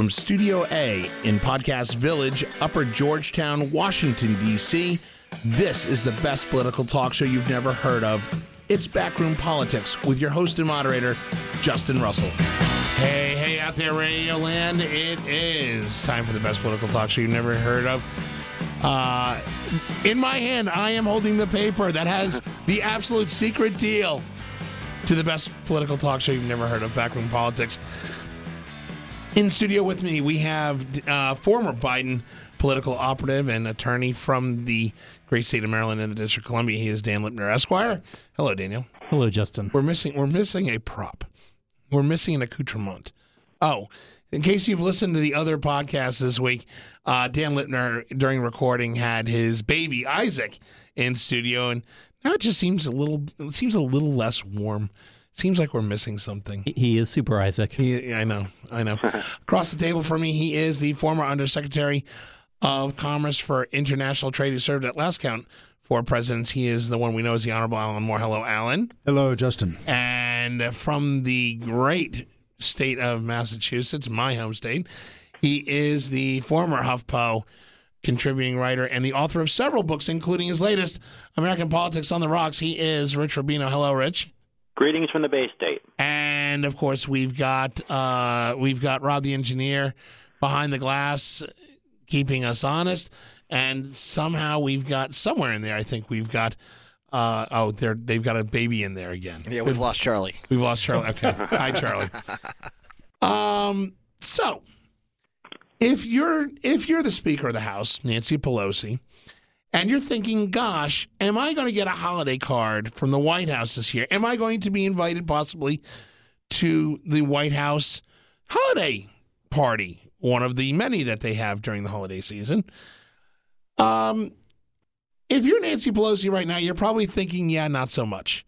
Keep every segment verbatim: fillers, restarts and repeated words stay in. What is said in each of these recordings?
from Studio A in Podcast Village, Upper Georgetown, Washington, D C, this is the best political talk show you've never heard of. It's Backroom Politics with your host and moderator, Justin Russell. Hey, hey out there, Radio Land. It is time for the best political talk show you've never heard of. Uh, in my hand, I am holding the paper that has the absolute secret deal to the best political talk show you've never heard of, Backroom Politics. In studio with me, we have uh, former Biden political operative and attorney from the great state of Maryland and the District of Columbia. He is Dan Lipner, Esquire. Hello, Daniel. Hello, Justin. We're missing. We're missing a prop. We're missing an accoutrement. Oh, in case you've listened to the other podcasts this week, uh, Dan Lipner, during recording, had his baby Isaac in studio, and now it just seems a little. It seems a little less warm. Seems like we're missing something. He is Super Isaac. He, I know, I know. Across the table from me, he is the former Undersecretary of Commerce for International Trade, who served at last count four presidents. He is the one we know as the Honorable Alan Moore. Hello, Alan. Hello, Justin. And from the great state of Massachusetts, my home state, he is the former HuffPo contributing writer and the author of several books, including his latest, American Politics on the Rocks. He is Rich Rubino. Hello, Rich. Greetings from the Bay State. And, of course, we've got uh, we've got Rob the Engineer behind the glass, keeping us honest. And somehow we've got, somewhere in there, I think we've got, uh, oh, they've got a baby in there again. Yeah, we've, we've lost Charlie. We've lost Charlie. Okay. Hi, Charlie. Um, so, if you're if you're the Speaker of the House, Nancy Pelosi, and you're thinking, gosh, am I going to get a holiday card from the White House this year? Am I going to be invited possibly to the White House holiday party, one of the many that they have during the holiday season? Um, if you're Nancy Pelosi right now, you're probably thinking, yeah, not so much.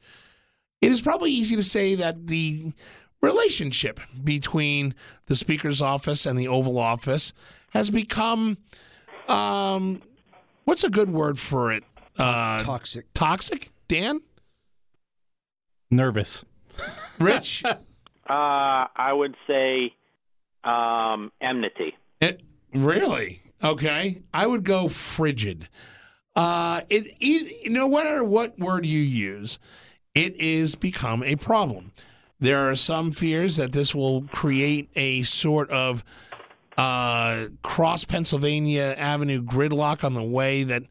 It is probably easy to say that the relationship between the Speaker's office and the Oval Office has become... Um, What's a good word for it? Uh, toxic. Toxic? Dan? Nervous. Rich? uh, I would say um, enmity. It, really? Okay. I would go frigid. Uh, it, it, no matter what word you use, it is become a problem. There are some fears that this will create a sort of Uh, cross Pennsylvania Avenue gridlock on the way that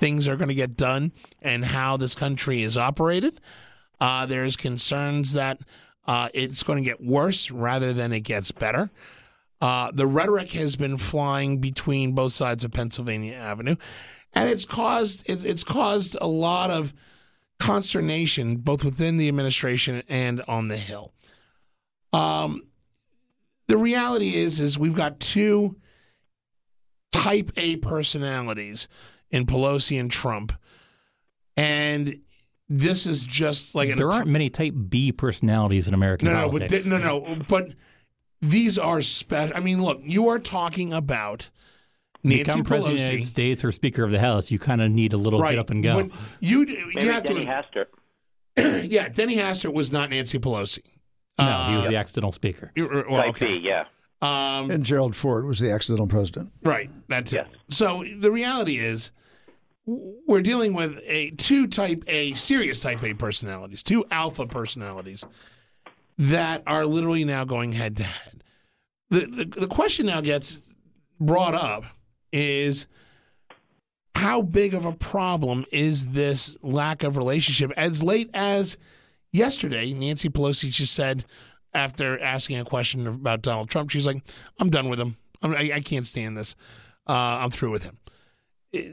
things are going to get done and how this country is operated. Uh, there's concerns that uh, it's going to get worse rather than it gets better. Uh, the rhetoric has been flying between both sides of Pennsylvania Avenue, and it's caused it, it's caused a lot of consternation both within the administration and on the Hill. Um. The reality is, is we've got two type A personalities in Pelosi and Trump, and this is just like an there aren't many type B personalities in American no, politics. No, no, but, no, no, but these are special. I mean, look, you are talking about Nancy Pelosi, become president of the United States or Speaker of the House. You kind of need a little right. get up and go. When you you Maybe have Denny to. Hastert. Yeah, Denny Hastert was not Nancy Pelosi. No, he was uh, the accidental speaker. Well, okay. Yeah. Um, and Gerald Ford was the accidental president. Right. That's yes. it. So the reality is we're dealing with a two type A, serious type A personalities, two alpha personalities that are literally now going head to head. The, the, the question now gets brought up is how big of a problem is this lack of relationship? As late as yesterday, Nancy Pelosi just said, after asking a question about Donald Trump, she's like, I'm done with him. I'm, I, I can't stand this. Uh, I'm through with him.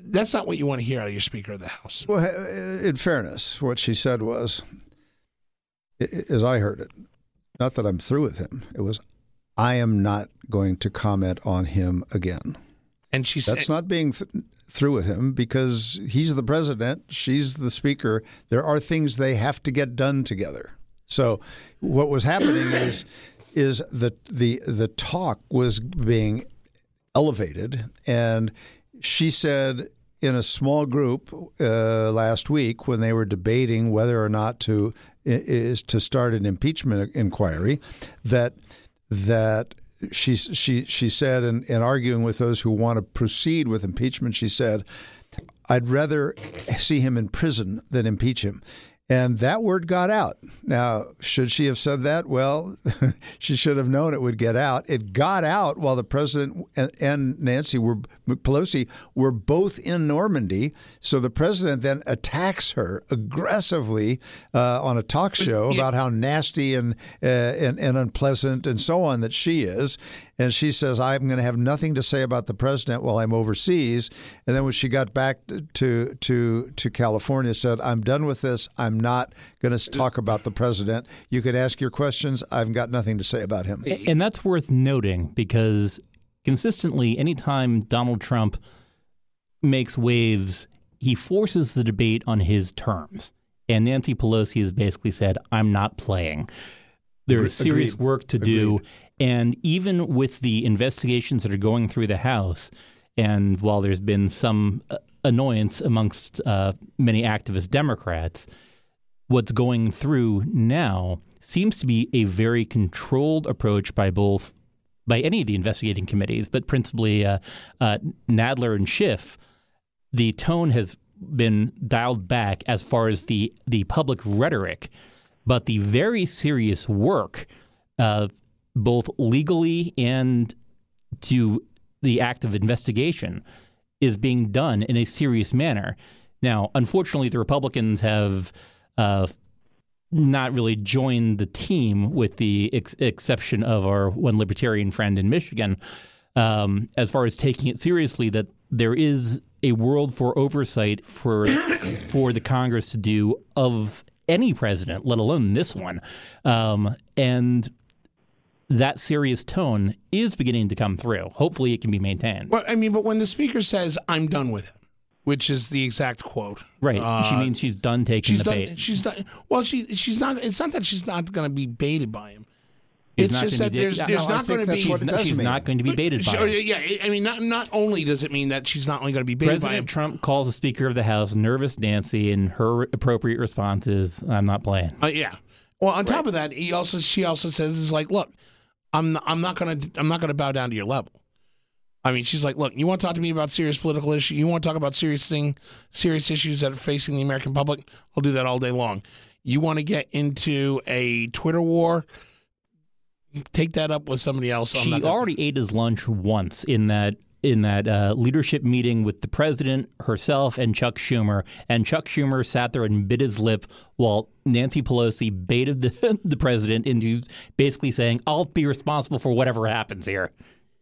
That's not what you want to hear out of your Speaker of the House. Well, in fairness, what she said was, as I heard it, not that I'm through with him. It was, I am not going to comment on him again. And she said, that's not being th- through with him because he's the president, she's the speaker. There are things they have to get done together. So what was happening is is the the the talk was being elevated, and she said in a small group uh, last week when they were debating whether or not to is to start an impeachment inquiry that that she she she said, in, in arguing with those who want to proceed with impeachment, she said, "I'd rather see him in prison than impeach him." And that word got out. Now, should she have said that? Well, she should have known it would get out. It got out while the president and, and Nancy were, Pelosi were both in Normandy. So the president then attacks her aggressively uh, on a talk show about how nasty and, uh, and and unpleasant and so on that she is. And she says, "I'm going to have nothing to say about the president while I'm overseas." And then when she got back to to to California, said, "I'm done with this. I'm not going to talk about the president. You could ask your questions. I've got nothing to say about him." And that's worth noting, because consistently, anytime Donald Trump makes waves, he forces the debate on his terms. And Nancy Pelosi has basically said, "I'm not playing." There is serious Agreed. work to Agreed. do. And even with the investigations that are going through the House, and while there's been some annoyance amongst uh, many activist Democrats, what's going through now seems to be a very controlled approach by both, by any of the investigating committees, but principally uh, uh, Nadler and Schiff. The tone has been dialed back as far as the, the public rhetoric, but the very serious work of uh, both legally and to the act of investigation is being done in a serious manner. Now, unfortunately, the Republicans have uh, not really joined the team, with the ex- exception of our one libertarian friend in Michigan, um, as far as taking it seriously that there is a world for oversight for for the Congress to do of any president, let alone this one. Um, and that serious tone is beginning to come through. Hopefully it can be maintained. Well, I mean, but when the speaker says, "I'm done with him," which is the exact quote. Right. Uh, she means she's done taking she's the done, bait. She's done. Well, she she's not. It's not that she's not going to be baited by him. She's it's just that de- there's, there's no, not going to be. She's, not, she's not going to be baited but, by she, him. Yeah, I mean, not, not only does it mean that she's not only going to be baited President by him. President Trump calls the Speaker of the House nervous Nancy, and her appropriate response is, "I'm not playing." Uh, yeah. Well, on right. top of that, he also she also says, "It's like, look, I'm not, I'm not gonna I'm not gonna bow down to your level." I mean, she's like, "Look, you want to talk to me about serious political issues? You want to talk about serious thing, serious issues that are facing the American public? I'll do that all day long. You want to get into a Twitter war? Take that up with somebody else." She already ate his lunch once in that in that uh, leadership meeting with the president, herself, and Chuck Schumer. And Chuck Schumer sat there and bit his lip while Nancy Pelosi baited the, the president into basically saying, "I'll be responsible for whatever happens here."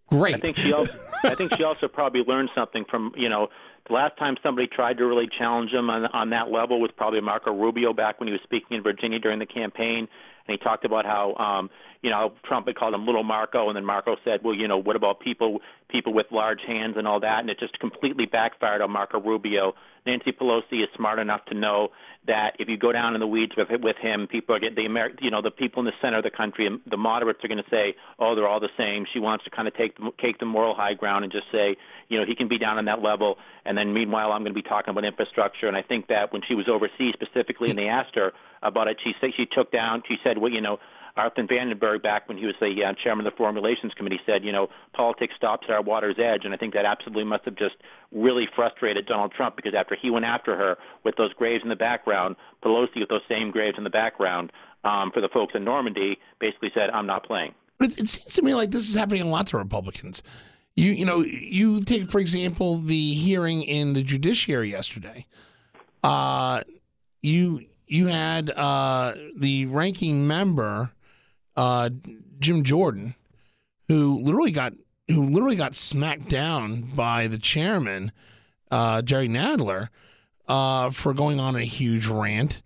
Great. I think she also, I think she also probably learned something from, you know, the last time somebody tried to really challenge him on, on that level was probably Marco Rubio back when he was speaking in Virginia during the campaign. And he talked about how, um, you know, Trump had called him Little Marco, and then Marco said, "Well, you know, what about people people with large hands and all that?" And it just completely backfired on Marco Rubio. Nancy Pelosi is smart enough to know that if you go down in the weeds with with him, people are getting the Ameri- you know, the people in the center of the country, the moderates, are going to say, "Oh, they're all the same." She wants to kind of take the, take the moral high ground and just say, you know, he can be down on that level, and then meanwhile, I'm going to be talking about infrastructure. And I think that when she was overseas specifically, and they asked her about it, she said she took down. She said, "Well, you know, Arthur Vandenberg, back when he was the uh, chairman of the Foreign Relations Committee, said, you know, politics stops at our water's edge." And I think that absolutely must have just really frustrated Donald Trump, because after he went after her with those graves in the background, Pelosi with those same graves in the background, um, for the folks in Normandy, basically said, "I'm not playing." But it seems to me like this is happening a lot to Republicans. You, you know, you take, for example, the hearing in the judiciary yesterday. Uh, you you had uh, the ranking member, Uh, Jim Jordan, who literally got who literally got smacked down by the chairman, uh, Jerry Nadler, uh, for going on a huge rant.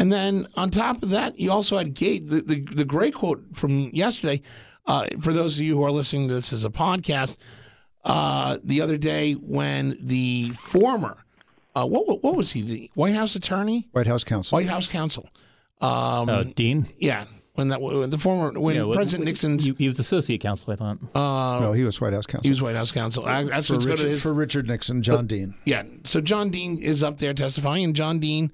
And then on top of that, you also had Gaetz. The, the, the great quote from yesterday, uh, for those of you who are listening to this as a podcast, uh, the other day when the former, uh, what, what what was he, the White House attorney? White House counsel. White House counsel. Um, uh, Dean? Yeah. When that when the former when yeah, well, President Nixon's he, he was associate counsel, I thought. Uh, no, he was White House counsel. He was White House counsel. I, actually, for, Richard, his, for Richard Nixon, John uh, Dean. Yeah, so John Dean is up there testifying, and John Dean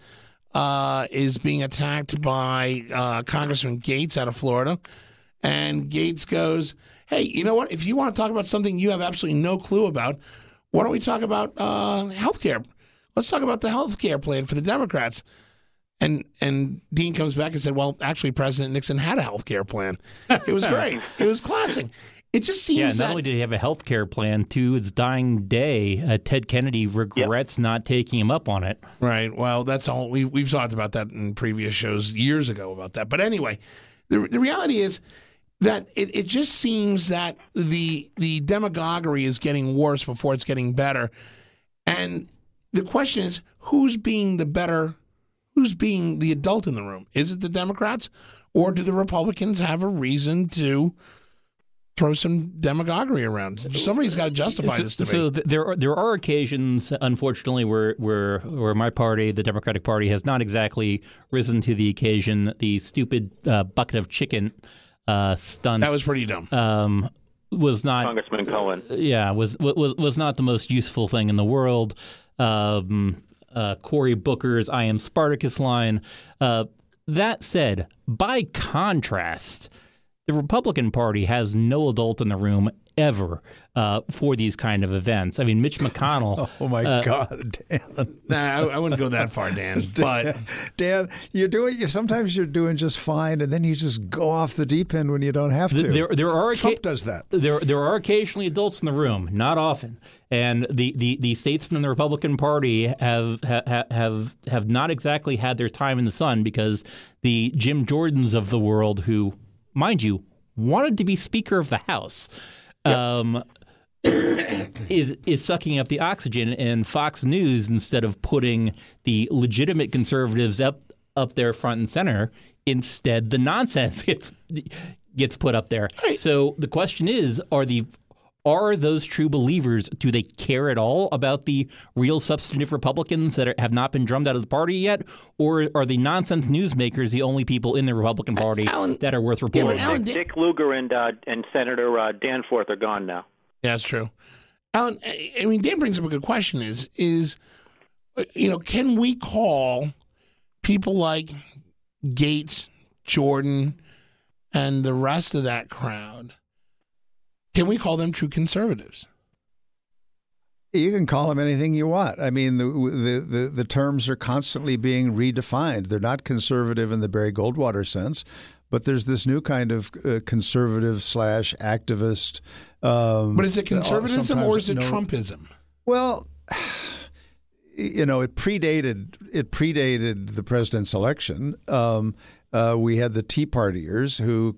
uh, is being attacked by uh, Congressman Gaetz out of Florida, and Gaetz goes, hey, you know what? If you want to talk about something you have absolutely no clue about, why don't we talk about uh, health care? Let's talk about the health care plan for the Democrats. And and Dean comes back and said, well, actually, President Nixon had a health care plan. It was great. It was classic. It just seems yeah, not that only did he have a health care plan, to his dying day, uh, Ted Kennedy regrets yep. not taking him up on it. Right. Well, that's all. We, we've talked about that in previous shows years ago about that. But anyway, the the reality is that it, it just seems that the the demagoguery is getting worse before it's getting better. And the question is, who's being the better, who's being the adult in the room? Is it the Democrats, or do the Republicans have a reason to throw some demagoguery around? Somebody's got to justify so, this debate. So th- there are there are occasions, unfortunately, where where where my party, the Democratic Party, has not exactly risen to the occasion. The stupid uh, bucket of chicken uh, stunt that was pretty dumb. Um, was not Congressman Cohen. Yeah, was was was not the most useful thing in the world. Um, uh, Cory Booker's "I am Spartacus" line. Uh, that said, by contrast, the Republican Party has no adult in the room ever uh, for these kind of events. I mean, Mitch McConnell. Oh, my uh, God, Dan. Nah, I, I wouldn't go that far, Dan. But Dan, you're doing sometimes you're doing just fine, and then you just go off the deep end when you don't have to. There, there are Trump does that. There, there are occasionally adults in the room, not often. And the, the, the statesmen in the Republican Party have, ha, have have not exactly had their time in the sun, because the Jim Jordans of the world, who, mind you, wanted to be Speaker of the House, um, yep. is is sucking up the oxygen, and Fox News, instead of putting the legitimate conservatives up up there front and center, instead the nonsense gets gets put up there. Right. So the question is, are the are those true believers? Do they care at all about the real substantive Republicans that are, have not been drummed out of the party yet? Or are the nonsense newsmakers the only people in the Republican Party Alan, that are worth reporting? Yeah, Alan, Dick, Dick Lugar and, uh, and Senator uh, Danforth are gone now. Yeah, that's true. Alan, I mean, Dan brings up a good question is, is, you know, can we call people like Gaetz, Jordan, and the rest of that crowd, can we call them true conservatives? You can call them anything you want. I mean, the, the the the terms are constantly being redefined. They're not conservative in the Barry Goldwater sense, but there's this new kind of uh, conservative slash activist. Um, but is it conservatism or is it no, Trumpism? Well, you know, it predated it predated the president's election. Um, Uh, we had the Tea Partiers who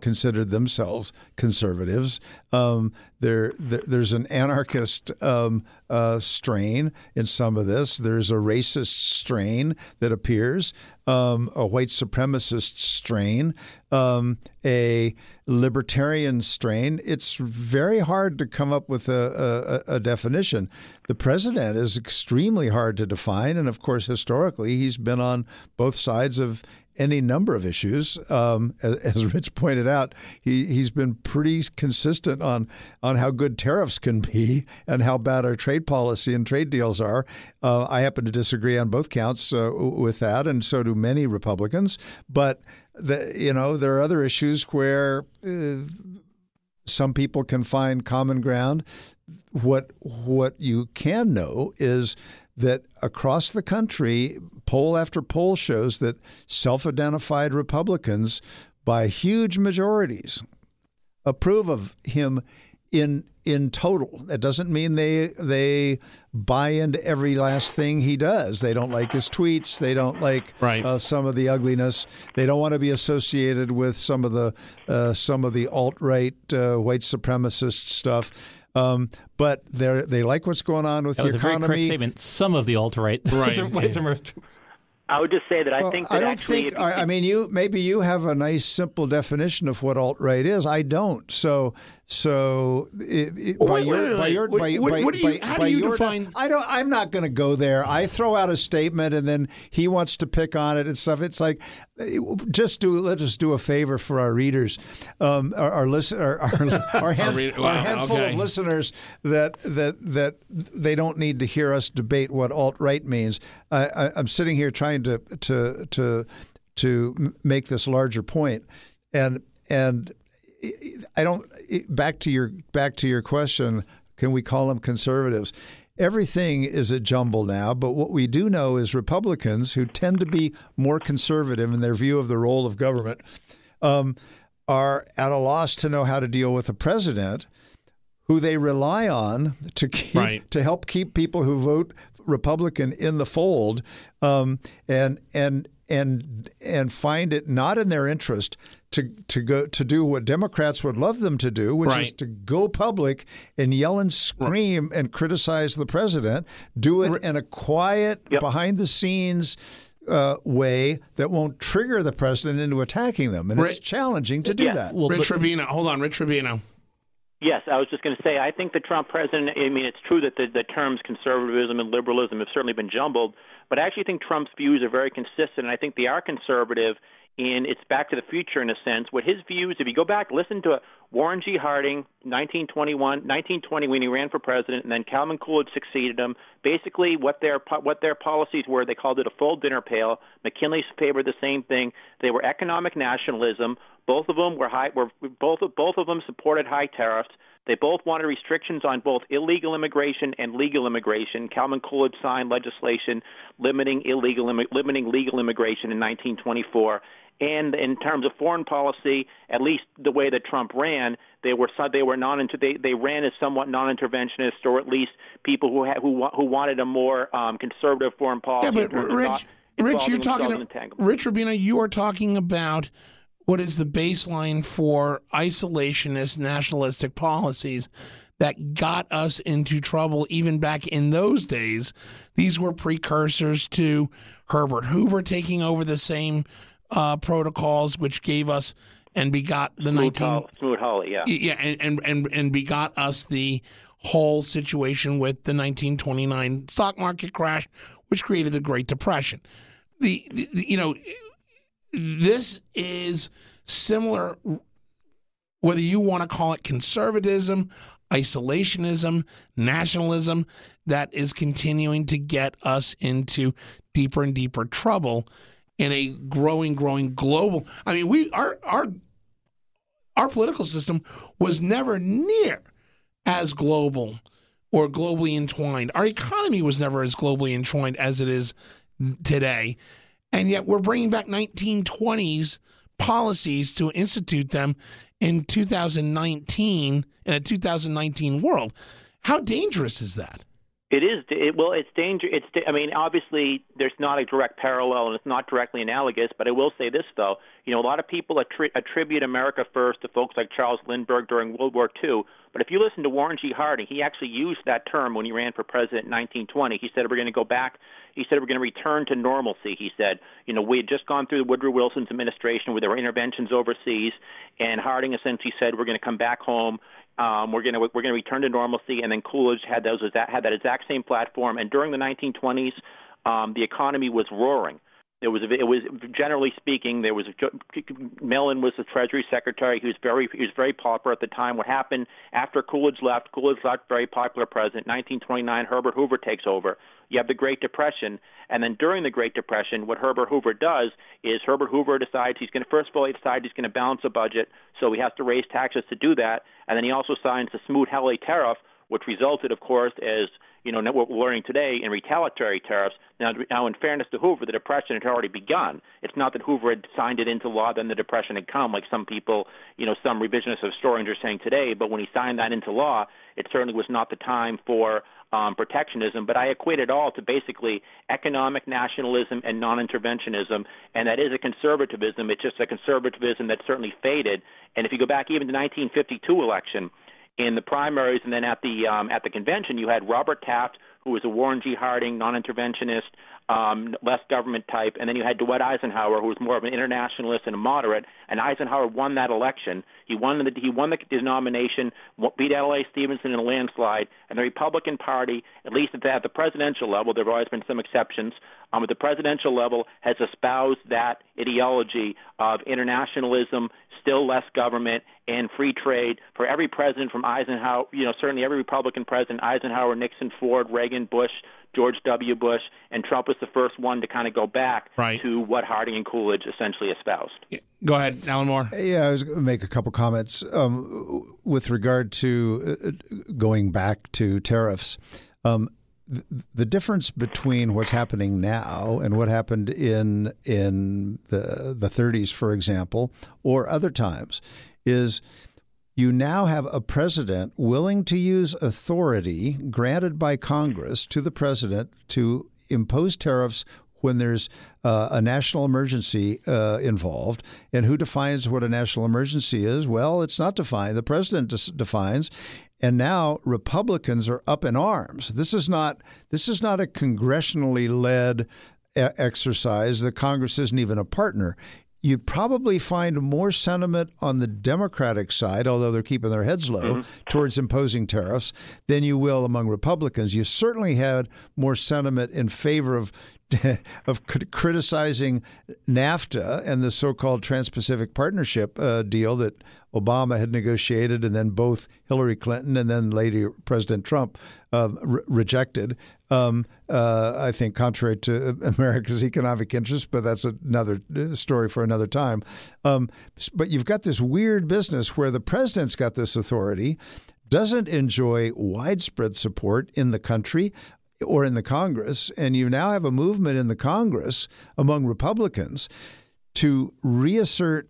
considered themselves conservatives. Um, there, there, there's an anarchist um, uh, strain in some of this. There's a racist strain that appears, um, a white supremacist strain, um, a libertarian strain. It's very hard to come up with a, a, a definition. The president is extremely hard to define. And, of course, historically, he's been on both sides of any number of issues. Um, as, as Rich pointed out, he, he's been pretty consistent on on how good tariffs can be and how bad our trade policy and trade deals are. Uh, I happen to disagree on both counts uh, with that, and so do many Republicans. But, the, you know, there are other issues where uh, some people can find common ground. What what you can know is that across the country, poll after poll shows that self-identified Republicans by huge majorities approve of him in in total. That doesn't mean they they buy into every last thing he does. They don't like his tweets. They don't like right. uh, some of the ugliness. They don't want to be associated with some of the uh, some of the alt-right uh, white supremacist stuff. Um, but they they like what's going on with that the was a economy. Very correct statement. Some of the alt-right. Right. yeah. I would just say that I well, think that I don't actually, think. I, I mean, you maybe you have a nice simple definition of what alt-right is. I don't. So so it, it, well, by wait, your wait, by your wait, by, what, by, what do you, by, how by do you your, define? I don't. I'm not going to go there. I throw out a statement and then he wants to pick on it and stuff. It's like just do. Let us do a favor for our readers, um, our our, listen, our, our, our, hand, our, read, wow, our handful okay. of listeners that that that they don't need to hear us debate what alt-right means. I, I, I'm sitting here trying to to to to make this larger point, and and I don't. Back to your back to your question. Can we call them conservatives? Everything is a jumble now, but what we do know is Republicans, who tend to be more conservative in their view of the role of government, um, are at a loss to know how to deal with a president who they rely on to keep, right. to help keep people who vote Republican in the fold, um, and and and and find it not in their interest to to go to do what Democrats would love them to do, which right. is to go public and yell and scream right. and criticize the president. Do it in a quiet, yep. behind the scenes Uh, way that won't trigger the president into attacking them, and Rich, it's challenging to do yeah. that. Well, Rich but, Rubino, hold on, Rich Rubino. Yes, I was just going to say, I think the Trump president, I mean, it's true that the, the terms conservatism and liberalism have certainly been jumbled, but I actually think Trump's views are very consistent, and I think they are conservative in it's back to the future in a sense. What his views, if you go back, listen to Warren G. Harding, nineteen twenty-one, nineteen twenty when he ran for president, and then Calvin Coolidge succeeded him. Basically, what their what their policies were, they called it a full dinner pail. McKinley favored the same thing. They were economic nationalism. Both of them were high. Were both both of them supported high tariffs. They both wanted restrictions on both illegal immigration and legal immigration. Calvin Coolidge signed legislation limiting illegal limiting legal immigration in nineteen twenty-four. And in terms of foreign policy, at least the way that Trump ran, they were they were non they they ran as somewhat non-interventionist, or at least people who had, who who wanted a more um, conservative foreign policy. Yeah, but Rich, Rich, you're talking to, Rich Rubino, you are talking about what is the baseline for isolationist nationalistic policies that got us into trouble even back in those days. These were precursors to Herbert Hoover taking over the same uh, protocols, which gave us and begot the nineteen Smoot-Hawley, yeah, yeah, and, and and and begot us the whole situation with the nineteen twenty-nine stock market crash, which created the Great Depression. The, the, the you know. This is similar, whether you want to call it conservatism, isolationism, nationalism, that is continuing to get us into deeper and deeper trouble in a growing, growing global. I mean, we our our our political system was never near as global or globally entwined. Our economy was never as globally entwined as it is today. And yet we're bringing back nineteen twenties policies to institute them in two thousand nineteen, in a two thousand nineteen world. How dangerous is that? It is. It, well, it's dangerous. It's, I mean, obviously, there's not a direct parallel, and it's not directly analogous, but I will say this, though. You know, a lot of people attri- attribute America First to folks like Charles Lindbergh during World War Two, but if you listen to Warren G. Harding, he actually used that term when he ran for president in nineteen twenty. He said, we're going to go back. He said, we're going to return to normalcy. He said, you know, we had just gone through Woodrow Wilson's administration where there were interventions overseas, and Harding essentially said, we're going to come back home. Um, we're going to we're going to return to normalcy, and then Coolidge had those had that exact same platform. And during the nineteen twenties, um, the economy was roaring. There was a, it was generally speaking there was a, Mellon was the Treasury Secretary. He was very he was very popular at the time. What happened after Coolidge left? Coolidge left, very popular president. nineteen twenty-nine, Herbert Hoover takes over. You have the Great Depression, and then during the Great Depression, what Herbert Hoover does is Herbert Hoover decides he's going to, first of all, he decides he's going to balance a budget, so he has to raise taxes to do that, and then he also signs the Smoot-Hawley tariff, which resulted, of course, as you know, what we're learning today, in retaliatory tariffs. Now, now, in fairness to Hoover, the Depression had already begun. It's not that Hoover had signed it into law, then the Depression had come, like some people, you know, some revisionist historians are saying today, but when he signed that into law, it certainly was not the time for Um, protectionism, but I equate it all to basically economic nationalism and non-interventionism, and that is a conservatism. It's just a conservatism that certainly faded. And if you go back even to the nineteen fifty-two election, in the primaries and then at the um, at the convention, you had Robert Taft, who was a Warren G. Harding, non-interventionist, um, less government type, and then you had Dwight Eisenhower, who was more of an internationalist and a moderate. And Eisenhower won that election. He won the he won the nomination, beat L A Stevenson in a landslide. And the Republican Party, at least at the, at the presidential level, there have always been some exceptions. Um, at the presidential level, has espoused that ideology of internationalism, still less government, and free trade for every president from Eisenhower, you know, certainly every Republican president, Eisenhower, Nixon, Ford, Reagan, Bush, George W. Bush, and Trump was the first one to kind of go back right. to what Harding and Coolidge essentially espoused. Go ahead, Alan Moore. Yeah, I was going to make a couple comments um, with regard to going back to tariffs. Um, th the difference between what's happening now and what happened in in the the thirties, for example, or other times, is you now have a president willing to use authority granted by Congress to the president to impose tariffs when there's uh, a national emergency uh, involved. And who defines what a national emergency is? Well, it's not defined. The president defines. And now Republicans are up in arms. This is not this is not a congressionally led exercise. The Congress isn't even a partner. You'd probably find more sentiment on the Democratic side, although they're keeping their heads low, mm-hmm. towards imposing tariffs than you will among Republicans. You certainly had more sentiment in favor of of criticizing NAFTA and the so-called Trans-Pacific Partnership uh, deal that Obama had negotiated, and then both Hillary Clinton and then later President Trump uh, re rejected, um, uh, I think contrary to America's economic interests, but that's another story for another time. Um, but you've got this weird business where the president's got this authority, doesn't enjoy widespread support in the country or in the Congress, and you now have a movement in the Congress among Republicans to reassert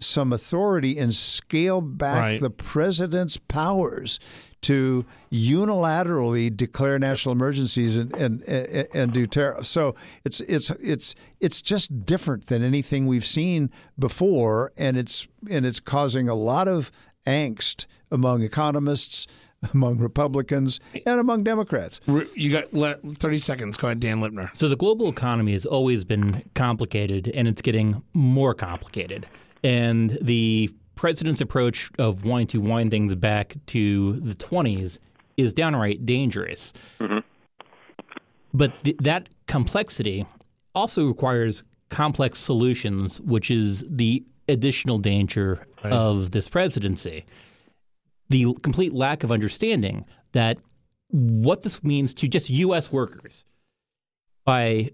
some authority and scale back right. the president's powers to unilaterally declare national emergencies and, and and and do tariffs. So it's it's it's it's just different than anything we've seen before, and it's and it's causing a lot of angst among economists, among Republicans, and among Democrats. You got thirty seconds. Go ahead, Dan Lipner. So the global economy has always been complicated, and it's getting more complicated. And the president's approach of wanting to wind things back to the twenties is downright dangerous. Mm-hmm. But th that complexity also requires complex solutions, which is the additional danger right. of this presidency. The complete lack of understanding that what this means to just U S workers by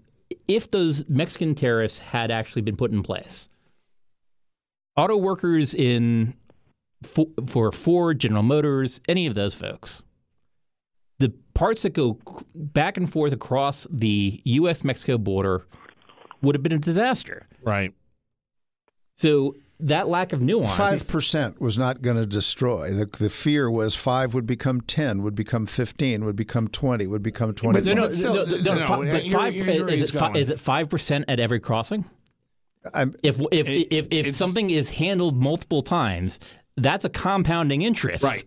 if those Mexican tariffs had actually been put in place. Auto workers in for, for Ford, General Motors, any of those folks, the parts that go back and forth across the U S Mexico border would have been a disaster. Right. So that lack of nuance. Five percent was not going to destroy. The, the fear was five would become ten, would become fifteen, would become twenty, would become twenty-five. But no, no, no, no, no, no, no. But five, you're, you're is, it fi is it five percent at every crossing? I'm, if if it, if, if, if something is handled multiple times, that's a compounding interest. Right.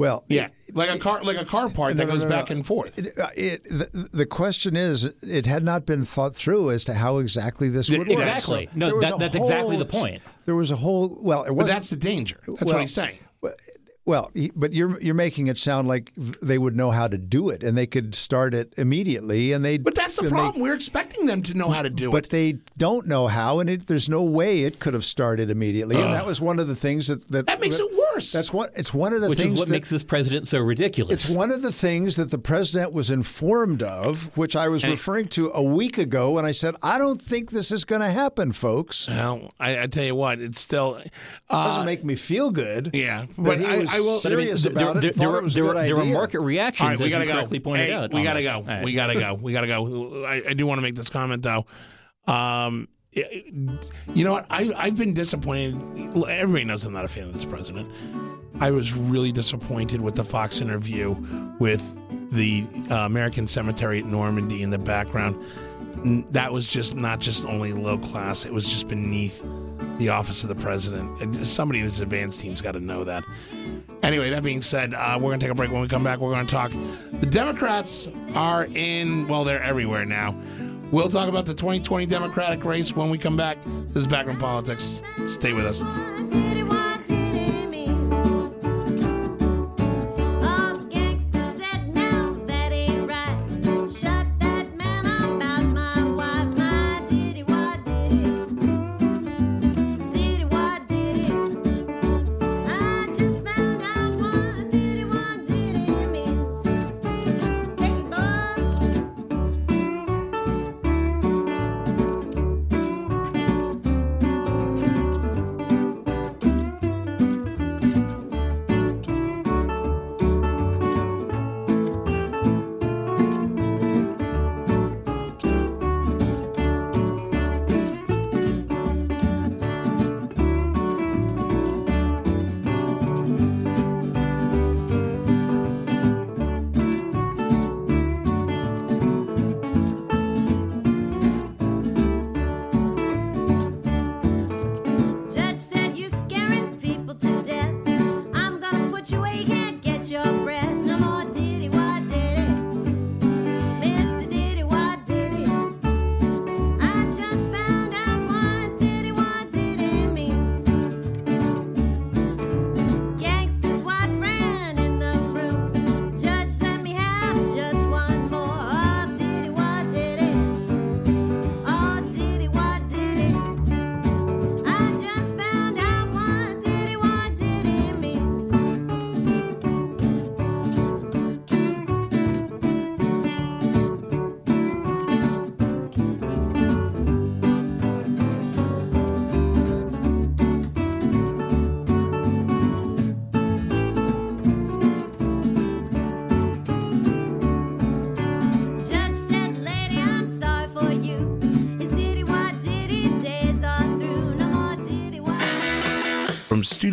Well, yeah, it, like a car, like a car part no, that no, goes no, no, back no. and forth. It, it, the, the question is, it had not been thought through as to how exactly this would work. Exactly, no, that, that's whole, exactly the point. There was a whole well, it wasn't, but that's the danger. That's well, what he's saying. Well, Well, but you're you're making it sound like they would know how to do it, and they could start it immediately, and they. But that's the problem. They, We're expecting them to know how to do but it, but they don't know how, and it, there's no way it could have started immediately. Ugh. And that was one of the things that that, that makes that, it worse. That's one. It's one of the which things is what that, makes this president so ridiculous. It's one of the things that the president was informed of, which I was and referring it, to a week ago when I said I don't think this is going to happen, folks. Well, I, I tell you what, it's still uh, it doesn't make me feel good. Yeah, but I. I, I Well, I mean, there, there, there, there, were, there were market reactions. Right, we gotta go. Hey, out, we gotta go. Right. We gotta go. We gotta go. I, I do want to make this comment though. Um, it, you know what? I, I've been disappointed. Everybody knows I'm not a fan of this president. I was really disappointed with the Fox interview with the uh, American cemetery at Normandy in the background. That was just not just only low class. It was just beneath the office of the president. And somebody in his advance team's got to know that. Anyway, that being said, uh, we're going to take a break. When we come back, we're going to talk. The Democrats are in, well, they're everywhere now. We'll talk about the twenty twenty Democratic race when we come back. This is Backroom Politics. Stay with us.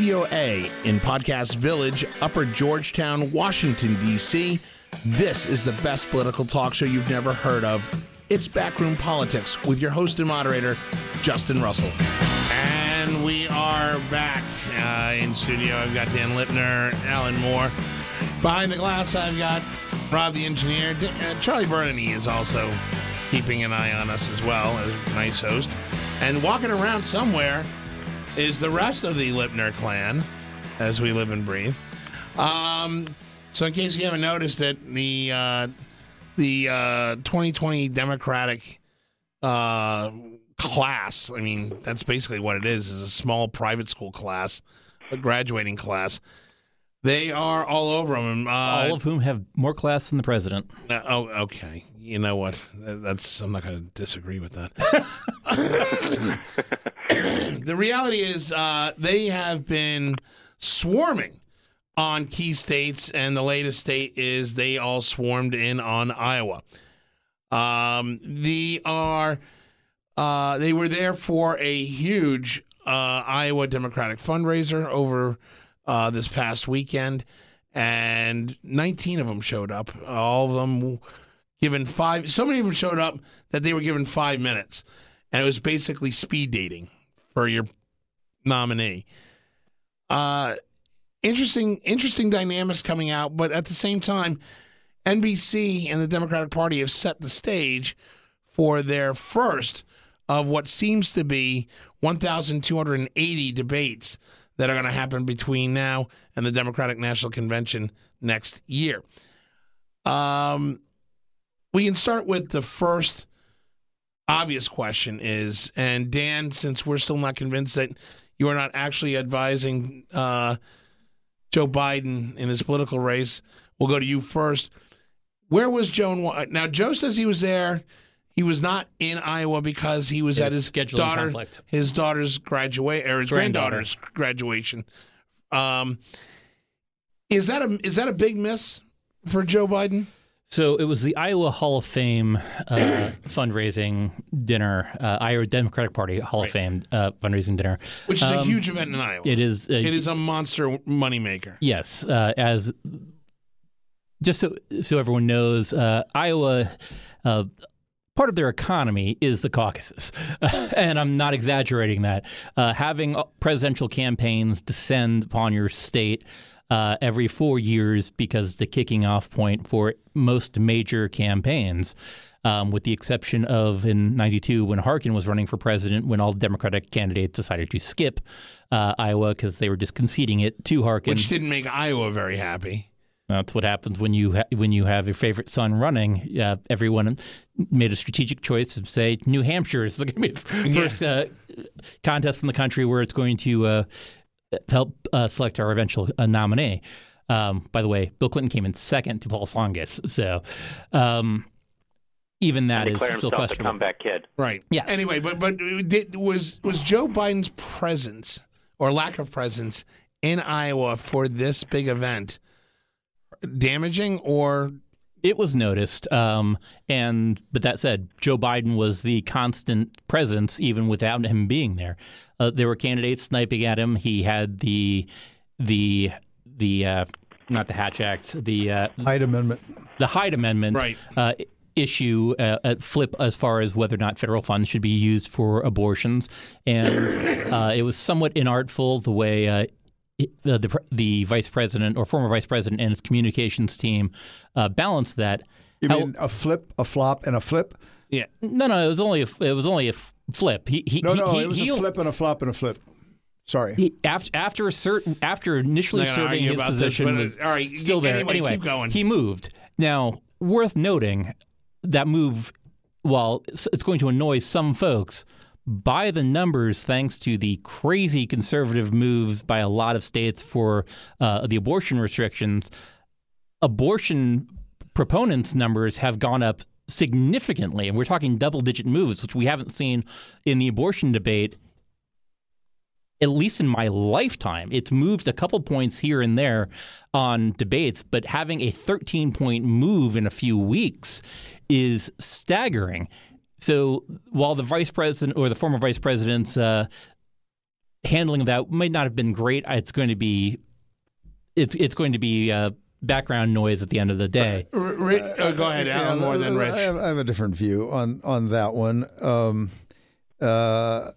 Studio A in Podcast Village, Upper Georgetown, Washington, D C. This is the best political talk show you've never heard of. It's Backroom Politics with your host and moderator, Justin Russell. And we are back uh, in studio. I've got Dan Lipner, Alan Moore. Behind the glass, I've got Rob the Engineer. Uh, Charlie Bernini is also keeping an eye on us as well, as a nice host. And walking around somewhere is the rest of the Lipner clan, as we live and breathe. Um, so in case you haven't noticed it, the... Uh, The uh, twenty twenty Democratic uh, class, I mean, that's basically what it is, is a small private school class, a graduating class. They are all over them. Uh, all of whom have more class than the president. Uh, oh, okay. You know what? That's I'm not going to disagree with that. The reality is uh, they have been swarming on key states, and the latest state is they all swarmed in on Iowa. Um, they are uh, they were there for a huge uh, Iowa Democratic fundraiser over uh, this past weekend, and nineteen of them showed up. All of them given five. So many of them showed up that they were given five minutes, and it was basically speed dating for your nominee. Uh. Interesting, interesting dynamics coming out, but at the same time, N B C and the Democratic Party have set the stage for their first of what seems to be one thousand two hundred eighty debates that are going to happen between now and the Democratic National Convention next year. Um, we can start with the first obvious question is, and Dan, since we're still not convinced that you are not actually advising uh Joe Biden in his political race. We'll go to you first. Where was Joe? Now, Joe says he was there. He was not in Iowa because he was his at his daughter, conflict. his daughter's graduation, or his Granddaughter. granddaughter's graduation. Um, is that a is that a big miss for Joe Biden? So it was the Iowa Hall of Fame uh, fundraising dinner, uh, Iowa Democratic Party Hall right. of Fame uh, fundraising dinner. Which is um, a huge event in Iowa. It is. A, it is a monster moneymaker. Yes. Uh, as just so so everyone knows, uh, Iowa, uh, part of their economy is the caucuses. And I'm not exaggerating that. Uh, having presidential campaigns descend upon your state Uh, every four years because the kicking off point for most major campaigns, um, with the exception of in ninety-two when Harkin was running for president, when all Democratic candidates decided to skip uh, Iowa because they were just conceding it to Harkin. Which didn't make Iowa very happy. That's what happens when you ha- when you have your favorite son running. Uh, everyone made a strategic choice to say New Hampshire is going to be the first yeah. uh, contest in the country where it's going to uh, – help uh, select our eventual uh, nominee. Um, by the way, Bill Clinton came in second to Paul Tsongas, so um, even that is still questionable. Comeback kid, right? Yes. Anyway, but but did, was was Joe Biden's presence or lack of presence in Iowa for this big event damaging or? It was noticed, um, and but that said, Joe Biden was the constant presence even without him being there. Uh, there were candidates sniping at him. He had the the the uh, not the Hatch Act, the uh, Hyde Amendment, the Hyde Amendment right. uh, issue uh, at flip as far as whether or not federal funds should be used for abortions, and uh, it was somewhat inartful the way. Uh, The, the the vice president or former vice president and his communications team uh, balanced that. You How, mean a flip, a flop, and a flip? Yeah. No, no, it was only a, it was only a flip. He, he, no, no, he, it was he, a flip and a flop and a flip. Sorry. He, after after a certain after initially asserting his position, this, was all right, still there. Anyway, anyway keep going. He moved. Now, worth noting that move, while it's going to annoy some folks. By the numbers, thanks to the crazy conservative moves by a lot of states for uh, the abortion restrictions, abortion proponents' numbers have gone up significantly. And we're talking double-digit moves, which we haven't seen in the abortion debate, at least in my lifetime. It's moved a couple points here and there on debates, but having a thirteen-point move in a few weeks is staggering. So while the vice president or the former vice president's uh, handling of that might not have been great. It's going to be it's it's going to be uh, background noise at the end of the day. Uh, Rich, oh, go ahead, Alan Moore, then Rich. I have, I have a different view on on that one. Um, uh,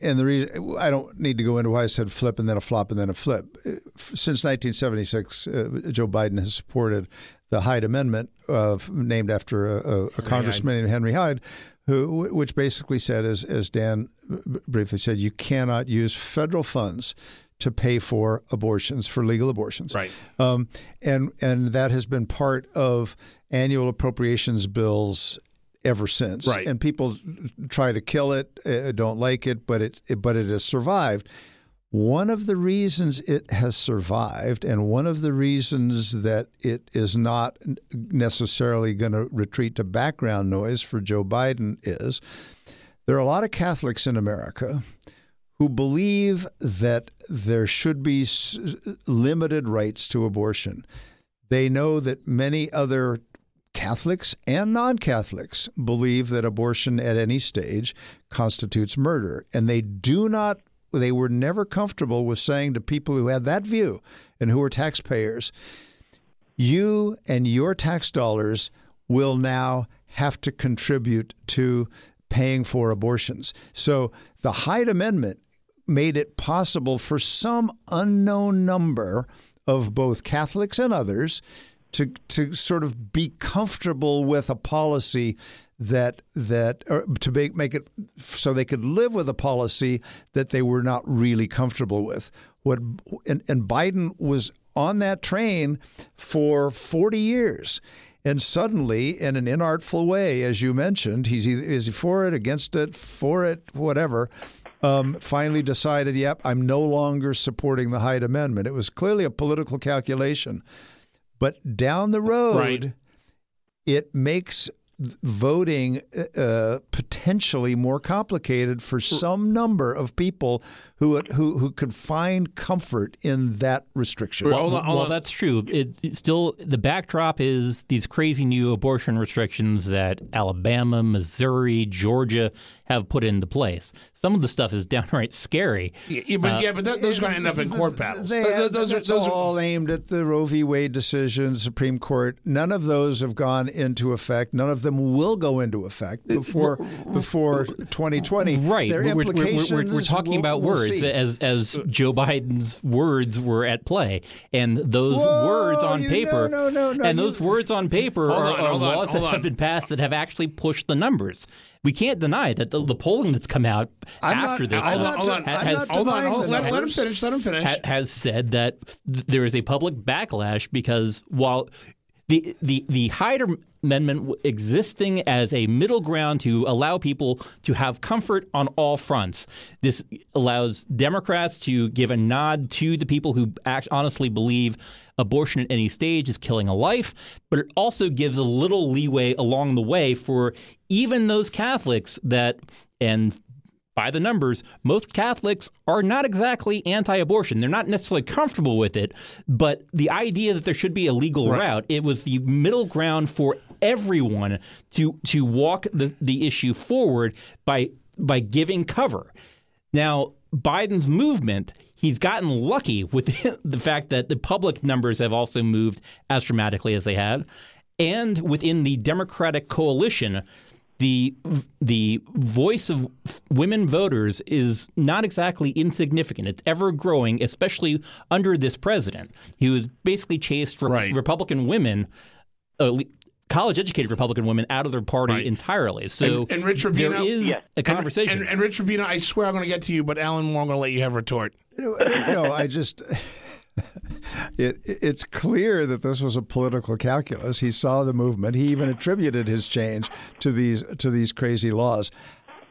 and the reason I don't need to go into why I said flip and then a flop and then a flip. Since nineteen seventy-six, uh, Joe Biden has supported the Hyde Amendment, uh, named after a, a, a congressman named Henry Hyde, who which basically said, as as Dan briefly said, you cannot use federal funds to pay for abortions, for legal abortions. Right. Um, and and that has been part of annual appropriations bills ever since. Right. And people try to kill it, uh, don't like it, but it, it but it has survived. One of the reasons it has survived, and one of the reasons that it is not necessarily going to retreat to background noise for Joe Biden, is there are a lot of Catholics in America who believe that there should be limited rights to abortion. They know that many other Catholics and non-Catholics believe that abortion at any stage constitutes murder, and they do not they were never comfortable with saying to people who had that view and who were taxpayers, you and your tax dollars will now have to contribute to paying for abortions. So the Hyde Amendment made it possible for some unknown number of both Catholics and others to to sort of be comfortable with a policy that that or to make, make it so they could live with a policy that they were not really comfortable with. What and, and Biden was on that train for forty years. And suddenly, in an inartful way, as you mentioned, he's either is he for it, against it, for it, whatever, um, finally decided, yep, I'm no longer supporting the Hyde Amendment. It was clearly a political calculation. But down the road, right, it makes voting uh, potentially more complicated for some number of people who who, who could find comfort in that restriction. Well, well, well, well that's true. It's, it's still the backdrop is these crazy new abortion restrictions that Alabama, Missouri, Georgia have put into place. Some of the stuff is downright scary. Yeah, but, uh, yeah, but that, those are going to end up in court battles. They, those, those, those are those all are... aimed at the Roe v. Wade decision, Supreme Court. None of those have gone into effect. None of them will go into effect before before twenty twenty. Right. Their we're, implications we're, we're, we're talking we'll, about we'll words, see. as as Joe Biden's words were at play, and those Whoa, words on you, paper, no, no, no, no, and you, those words on paper are, on, are laws on, that on. have been passed that have actually pushed the numbers. We can't deny that the, the polling that's come out I'm after not, this I'm not, has, I'm has, not hold on, hold on, let, let him finish, let him finish. Ha, has said that th- there is a public backlash because while the the the Hyde Amendment existing as a middle ground to allow people to have comfort on all fronts, this allows Democrats to give a nod to the people who act, honestly believe abortion at any stage is killing a life, but it also gives a little leeway along the way for even those Catholics that, and by the numbers, most Catholics are not exactly anti-abortion. They're not necessarily comfortable with it, but the idea that there should be a legal right. route, it was the middle ground for everyone to to walk the, the issue forward by by giving cover. Now, Biden's movement, he's gotten lucky with the fact that the public numbers have also moved as dramatically as they had. And within the Democratic coalition, the the voice of women voters is not exactly insignificant. It's ever growing, especially under this president. He was basically chased re- right. Republican women, uh, college-educated Republican women, out of their party right. entirely. So and, and Rich Rubino, there is yeah. a conversation. And, and, and Rich Rubino, I swear I'm going to get to you, but Alan Moore, I'm going to let you have retort. No, I just... It, it's clear that this was a political calculus. He saw the movement. He even attributed his change to these to these crazy laws.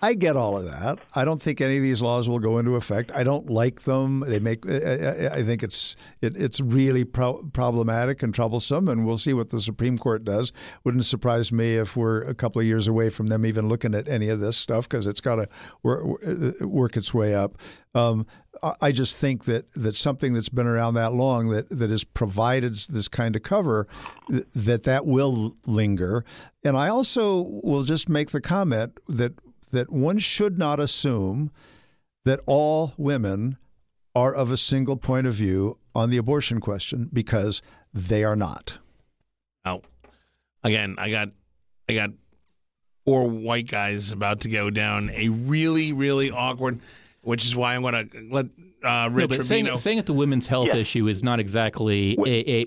I get all of that. I don't think any of these laws will go into effect. I don't like them. They make. I, I think it's it, it's really pro- problematic and troublesome, and we'll see what the Supreme Court does. Wouldn't surprise me if we're a couple of years away from them even looking at any of this stuff, because it's got to work, work its way up. Um, I just think that, that something that's been around that long, that, that has provided this kind of cover, that that will linger. And I also will just make the comment that that one should not assume that all women are of a single point of view on the abortion question, because they are not. Oh, again, I got, I got four white guys about to go down a really, really awkward, which is why I'm going to let uh, Rich no, Rubino. Saying, saying it's a women's health yeah. issue is not exactly a, a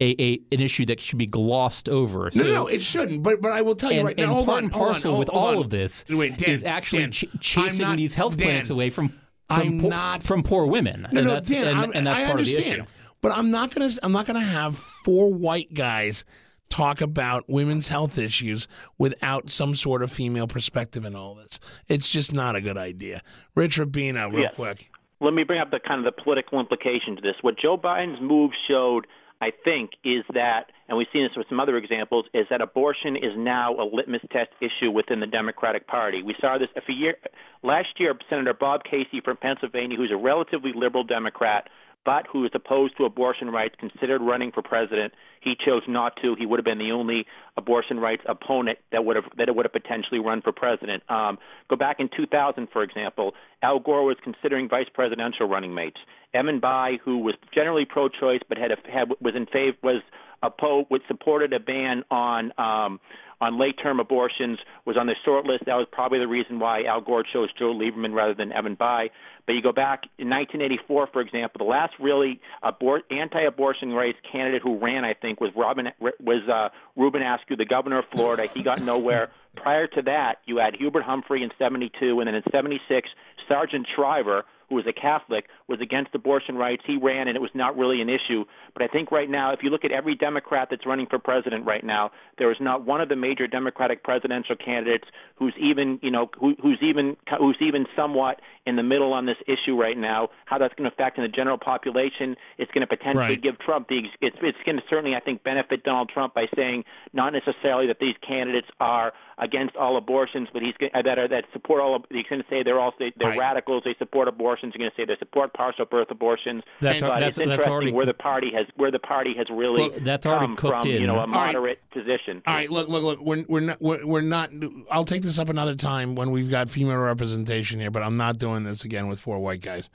a a an issue that should be glossed over. So, no, no, it shouldn't. But but I will tell you and, right now. And part and parcel hold, with hold all on. of this Wait, Dan, is actually Dan, ch- chasing not, these health Dan, clinics away from. From I'm po- not from poor women. No, and no, that's, Dan, and, and that's I part understand, of the issue. But I'm not gonna. I'm not gonna have four white guys talk about women's health issues without some sort of female perspective in all this. It's just not a good idea. Rich Rubino, real yes. quick. Let me bring up the kind of the political implication to this. What Joe Biden's move showed, I think, is that, and we've seen this with some other examples, is that abortion is now a litmus test issue within the Democratic Party. We saw this a year last year. Senator Bob Casey from Pennsylvania, who's a relatively liberal Democrat, but who is opposed to abortion rights, considered running for president. He chose not to. He would have been the only abortion rights opponent that would have that would have potentially run for president. Um, go back in two thousand, for example, Al Gore was considering vice presidential running mates. Emin Bai, who was generally pro-choice but had, a, had was in favor was opposed, which supported a ban on um, on late-term abortions, was on the short list. That was probably the reason why Al Gore chose Joe Lieberman rather than Emin Bai. But you go back in nineteen eighty-four, for example, the last really abor- anti-abortion rights candidate who ran, I think, was Robin was uh, Ruben Askew, the governor of Florida. He got nowhere. Prior to that, you had Hubert Humphrey in seventy-two, and then in seventy-six, Sergeant Shriver, who was a Catholic, was against abortion rights. He ran, and it was not really an issue. But I think right now, if you look at every Democrat that's running for president right now, there is not one of the major Democratic presidential candidates who's even, you know, who, who's even who's even somewhat in the middle on this issue right now. How that's going to affect in the general population, it's going to potentially right. give Trump the. It's, it's going to certainly, I think, benefit Donald Trump by saying not necessarily that these candidates are against all abortions, but he's that are that support all. He's going to say they're all they're right. radicals. They support abortion. Are going to say they support partial birth abortions. That's, but that's, it's interesting that's already, where the party has where the party has really well, that's come from in, you know, a moderate right. position. All right, look, look, look. We're we're not we're, we're not. I'll take this up another time when we've got female representation here, but I'm not doing this again with four white guys.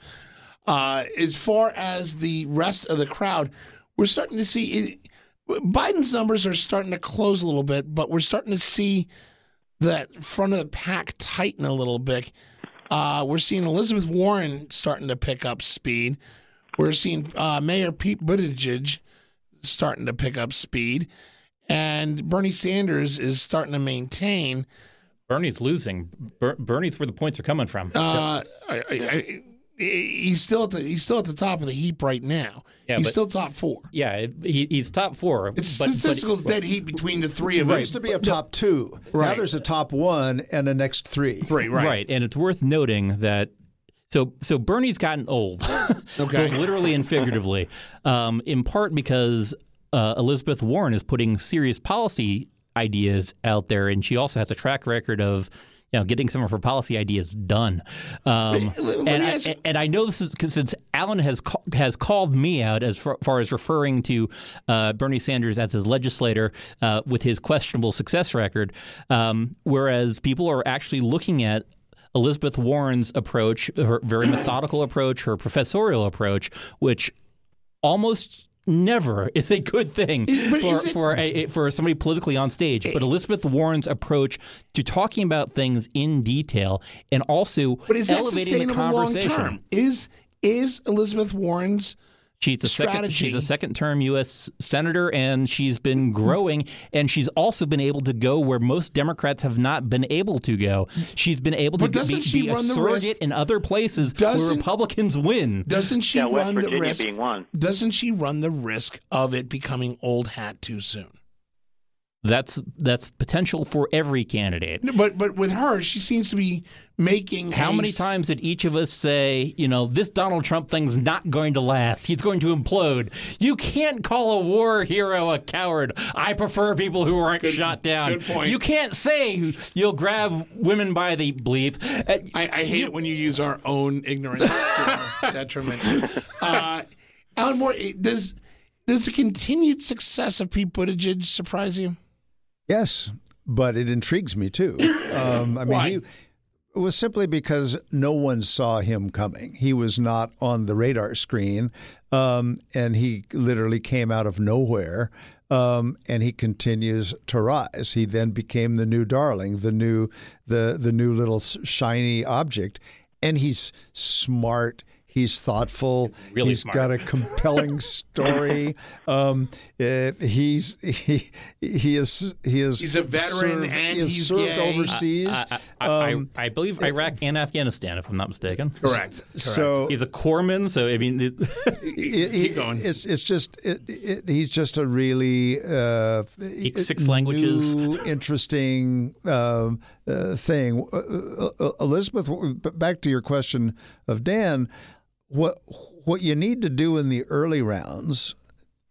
Uh, as far as the rest of the crowd, we're starting to see Biden's numbers are starting to close a little bit, but we're starting to see that front of the pack tighten a little bit. Uh, we're seeing Elizabeth Warren starting to pick up speed. We're seeing uh, Mayor Pete Buttigieg starting to pick up speed. And Bernie Sanders is starting to maintain. Bernie's losing. Ber- Bernie's where the points are coming from. Uh, I, I, I, he's still at the he's still at the top of the heap right now. Yeah, he's but, still top four. Yeah, he, he's top four. It's but, statistical but, dead but, heat between the three of us. There used to be a top two. Right. Now there's a top one and the next three. Three, right. Right, and it's worth noting that so so Bernie's gotten old, okay. both literally and figuratively, um, in part because uh, Elizabeth Warren is putting serious policy ideas out there, and she also has a track record of you know, getting some of her policy ideas done. Um, and, I, and I know this is because since Alan has ca- has called me out as far, far as referring to uh, Bernie Sanders as his legislator uh, with his questionable success record, um, whereas people are actually looking at Elizabeth Warren's approach, her very methodical approach, her professorial approach, which almost never is a good thing for for, a, for somebody politically on stage. But Elizabeth Warren's approach to talking about things in detail and also elevating the conversation. Long-term? Is is Elizabeth Warren's she's a strategy? Second, she's a second-term U S senator, and she's been growing, and she's also been able to go where most Democrats have not been able to go. She's been able to be, be a surrogate in other places doesn't, where Republicans win. Doesn't she yeah, run the risk? Doesn't she run the risk of it becoming old hat too soon? That's that's potential for every candidate. No, but but with her, she seems to be making How a... many times did each of us say, you know, this Donald Trump thing's not going to last. He's going to implode. You can't call a war hero a coward. I prefer people who aren't good, shot down. Good point. You can't say you'll grab women by the bleep. Uh, I, I hate you, it when you use our own ignorance to our detriment. Uh, Alan Moore, does, does the continued success of Pete Buttigieg surprise you? Yes, but it intrigues me too. Um, I mean, he, It was simply because no one saw him coming. He was not on the radar screen, um, and he literally came out of nowhere, um, and he continues to rise. He then became the new darling, the new the the new little shiny object, and he's smart. He's thoughtful. He's, really he's smart. Got a compelling story. um, uh, he's he he is he is he's a veteran served, and he he's served gay. overseas. Uh, I, I, um, I, I believe Iraq and Afghanistan, if I'm not mistaken. Correct. correct. So he's a corpsman. So I mean, it, it, keep going. It's it's just it, it, he's just a really uh, six new, languages, interesting um, uh, thing. Uh, uh, Elizabeth, back to your question of Dan. What what you need to do in the early rounds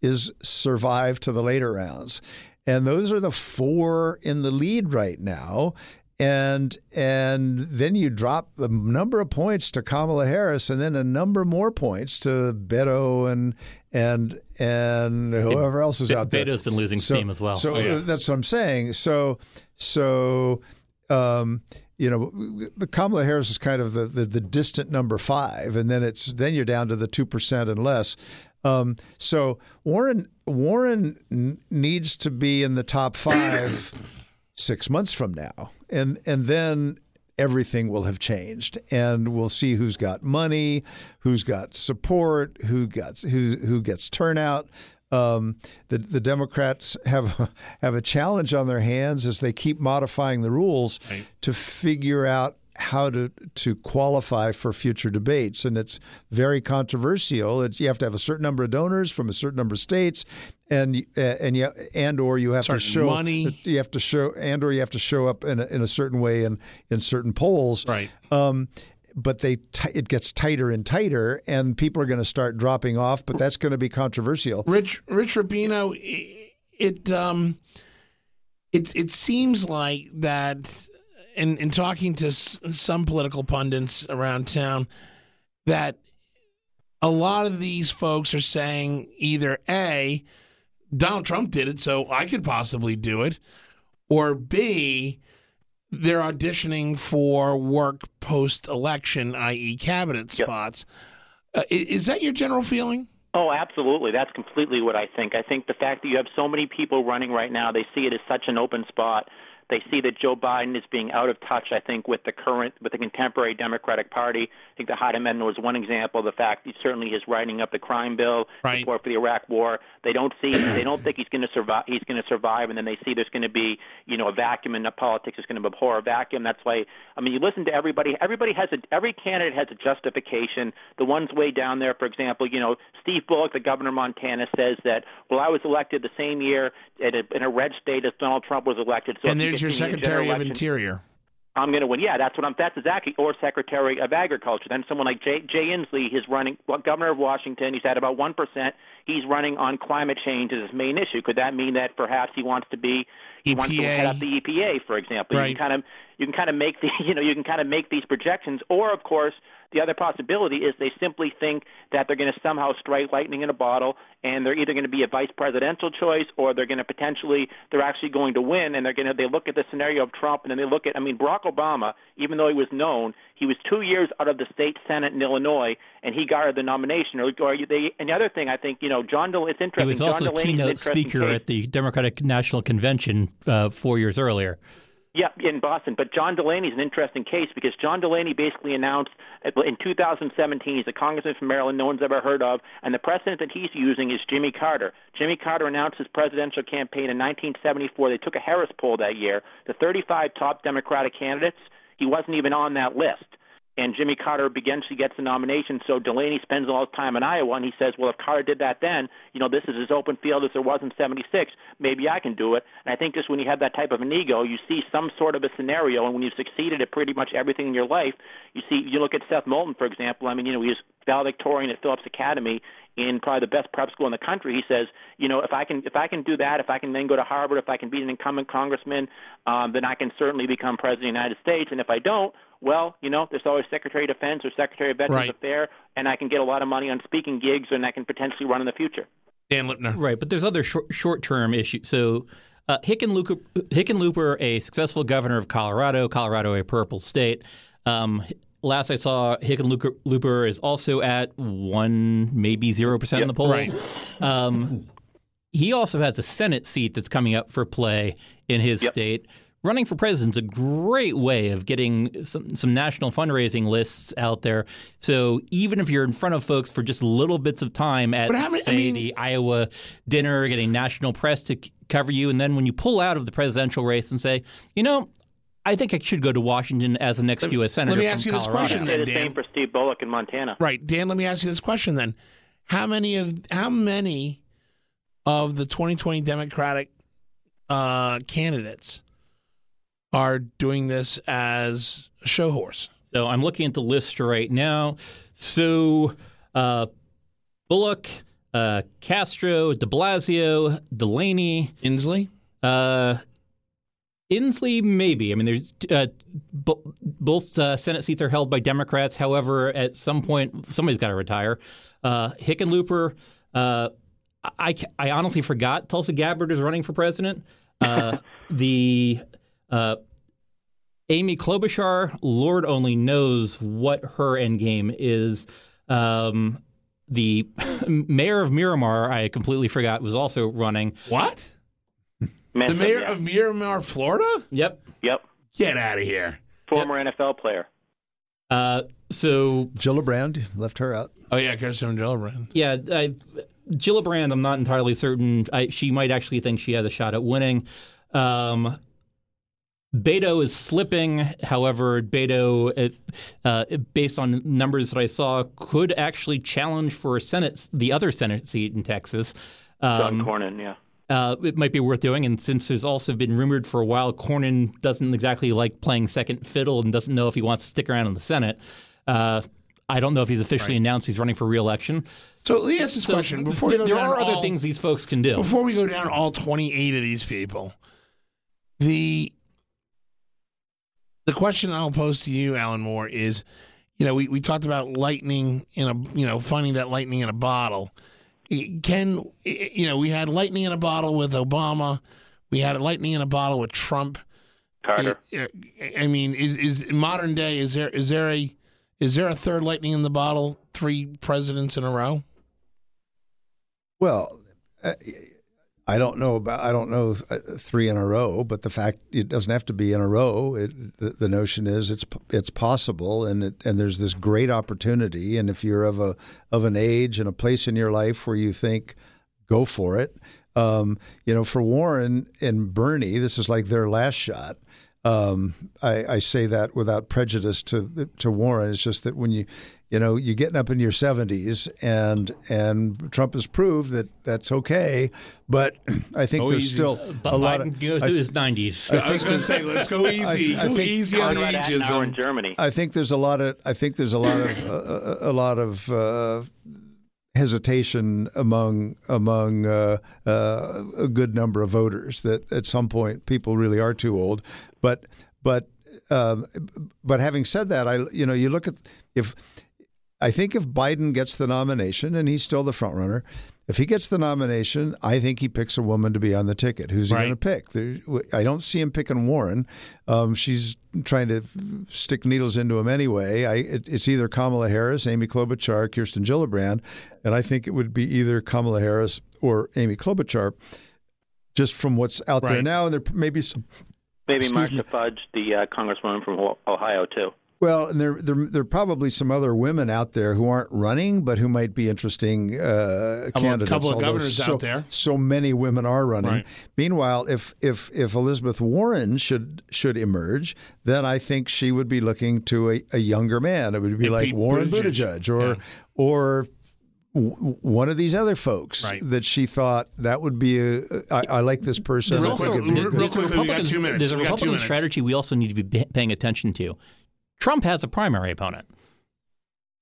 is survive to the later rounds. And those are the four in the lead right now. And and then you drop a number of points to Kamala Harris and then a number more points to Beto and and and whoever else is out there. Beto's been losing so, steam as well. So oh, yeah. That's what I'm saying. So so um You know, Kamala Harris is kind of the, the, the distant number five, and then it's then you're down to the two percent and less. Um, so Warren Warren n- needs to be in the top five six months from now, and and then everything will have changed, and we'll see who's got money, who's got support, who gets who who gets turnout. Um, the, the Democrats have have a challenge on their hands as they keep modifying the rules right. to figure out how to to qualify for future debates. And it's very controversial. It, you have to have a certain number of donors from a certain number of states, and uh, and you, and or you have certain to show money. You have to show and or you have to show up in a, in a certain way in in certain polls. Right. Um, But they t- it gets tighter and tighter, and people are going to start dropping off. But that's going to be controversial. Rich Rich Rubino, it it, um, it it seems like that, in in talking to s- some political pundits around town, that a lot of these folks are saying either A, Donald Trump did it, so I could possibly do it, or B, they're auditioning for work post-election, that is cabinet spots. Yep. Uh, is that your general feeling? Oh, absolutely. That's completely what I think. I think the fact that you have so many people running right now, they see it as such an open spot. They see that Joe Biden is being out of touch, I think, with the current, with the contemporary Democratic Party. I think the Hyde Amendment was one example. The fact he certainly is writing up the crime bill, right. support for the Iraq War. They don't see, they don't think he's going to survive. He's going to survive, and then they see there's going to be, you know, a vacuum, and politics is going to abhor a vacuum. That's why, I mean, you listen to everybody. Everybody has a, every candidate has a justification. The ones way down there, for example, you know, Steve Bullock, the governor of Montana, says that, well, I was elected the same year at a, in a red state as Donald Trump was elected. So and there's your Secretary of Interior. I'm going to win. Yeah, that's what I'm. That's exactly. Or Secretary of Agriculture. Then someone like Jay, Jay Inslee is running, well, governor of Washington. He's at about one percent. He's running on climate change as his main issue. Could that mean that perhaps he wants to be? He E P A. Wants to head up the E P A, for example. Right. You can kind of, you can kind of make the, you know, you can kind of make these projections. Or of course, the other possibility is they simply think that they're going to somehow strike lightning in a bottle, and they're either going to be a vice presidential choice, or they're going to potentially, they're actually going to win, and they're going to, they look at the scenario of Trump, and then they look at, I mean, Barack Obama, even though he was known, he was two years out of the state Senate in Illinois, and he got the nomination. Or, or they, and the other thing, I think, you know, John Delaney, it's interesting. He was also John a keynote speaker case. At the Democratic National Convention uh, four years earlier. Yeah, in Boston. But John Delaney is an interesting case because John Delaney basically announced in two thousand seventeen, he's a congressman from Maryland no one's ever heard of, and the precedent that he's using is Jimmy Carter. Jimmy Carter announced his presidential campaign in nineteen seventy-four. They took a Harris poll that year. The thirty-five top Democratic candidates, he wasn't even on that list. And Jimmy Carter begins, he gets the nomination, so Delaney spends all his time in Iowa, and he says, well, if Carter did that then, you know, this is as open field as there was in seventy-six, maybe I can do it. And I think just when you have that type of an ego, you see some sort of a scenario, and when you've succeeded at pretty much everything in your life, you see, you look at Seth Moulton, for example, I mean, you know, he was valedictorian at Phillips Academy, in probably the best prep school in the country. He says, you know, if I can if I can do that, if I can then go to Harvard, if I can be an incumbent congressman, um, then I can certainly become president of the United States. And if I don't, well, you know, there's always Secretary of Defense or Secretary of Veterans right. Affairs, and I can get a lot of money on speaking gigs, and I can potentially run in the future. Dan Lipner. Right, but there's other short, short-term issues. So uh, Hickenlooper, Hickenlooper, a successful governor of Colorado, Colorado a purple state, Um, last I saw, Hickenlooper is also at one, maybe zero percent in the polls. Right. Um, he also has a Senate seat that's coming up for play in his yep. state. Running for president is a great way of getting some, some national fundraising lists out there. So even if you're in front of folks for just little bits of time at, many, say, I mean, the Iowa dinner, getting national press to c- cover you, and then when you pull out of the presidential race and say, you know, I think I should go to Washington as the next let, U S senator. Let me ask you Colorado. This question, then, Dan. Did the same for Steve Bullock in Montana. Right, Dan. Let me ask you this question, then. How many of how many of the twenty twenty Democratic uh, candidates are doing this as a show horse? So I'm looking at the list right now. So uh, Bullock, uh, Castro, de Blasio, Delaney. Inslee? Uh, Inslee, maybe. I mean, there's uh, b- both uh, Senate seats are held by Democrats. However, at some point, somebody's got to retire. Uh, Hickenlooper. Uh, I, I honestly forgot Tulsi Gabbard is running for president. Uh, the... Uh, Amy Klobuchar, Lord only knows what her end game is. Um, the mayor of Miramar, I completely forgot, was also running. What? Manson, the mayor yeah. of Miramar, Florida? Yep. Yep. Get out of here. Former yep. N F L player. Uh, so Gillibrand, left her out. Oh, yeah, Kirsten Gillibrand. Yeah, I, Gillibrand, I'm not entirely certain. I, she might actually think she has a shot at winning. Um Beto is slipping. However, Beto, uh, based on numbers that I saw, could actually challenge for Senate, the other Senate seat in Texas. Um, John Cornyn, yeah. Uh, it might be worth doing. And since there's also been rumored for a while, Cornyn doesn't exactly like playing second fiddle and doesn't know if he wants to stick around in the Senate. Uh, I don't know if he's officially right. announced he's running for re-election. So let me ask this so question. Before th- we go there down are all, other things these folks can do. Before we go down all twenty-eight of these people, the... The question I'll pose to you, Alan Moore, is, you know, we, we talked about lightning in a, you know, finding that lightning in a bottle. Can, you know, we had lightning in a bottle with Obama. We had lightning in a bottle with Trump. Carter. I, I mean, is, is in modern day, is there is there a is there a third lightning in the bottle, three presidents in a row? Well, uh, I don't know about I don't know three in a row, but the fact it doesn't have to be in a row. It, the, the notion is it's it's possible, and it, and there's this great opportunity. And if you're of a of an age and a place in your life where you think, go for it. Um, you know, for Warren and Bernie, this is like their last shot. Um, I, I say that without prejudice to to Warren. It's just that when you, you know, you're getting up in your seventies, and and Trump has proved that that's okay. But I think oh, there's easy. still but a Biden lot of goes through his nineties. I, I was going to say, let's go easy, I, I go think, easy on ages in Germany. I think there's a lot of I think there's a lot of uh, a lot of. Uh, hesitation among among uh, uh, a good number of voters that at some point people really are too old. But but um, but having said that, I you know you look at if I think if Biden gets the nomination, and he's still the front runner, if he gets the nomination, I think he picks a woman to be on the ticket. Who's he right. going to pick? There, I don't see him picking Warren. Um, she's trying to stick needles into him anyway. I, it, it's either Kamala Harris, Amy Klobuchar, Kirsten Gillibrand, and I think it would be either Kamala Harris or Amy Klobuchar, just from what's out right. there now. And there may be some. Maybe Marcia Fudge, the uh, congresswoman from Ohio, too. Well, and there, there there are probably some other women out there who aren't running, but who might be interesting uh, candidates. A couple of governors so, out there. So many women are running. Right. Meanwhile, if if if Elizabeth Warren should should emerge, then I think she would be looking to a, a younger man. It would be and like Pete Warren Buttigieg, Buttigieg or yeah. or w- one of these other folks right. that she thought that would be a. I, I like this person. There's, also, there's, there's, there's a Republican, two minutes. There's a Republican two strategy we also need to be paying attention to. Trump has a primary opponent,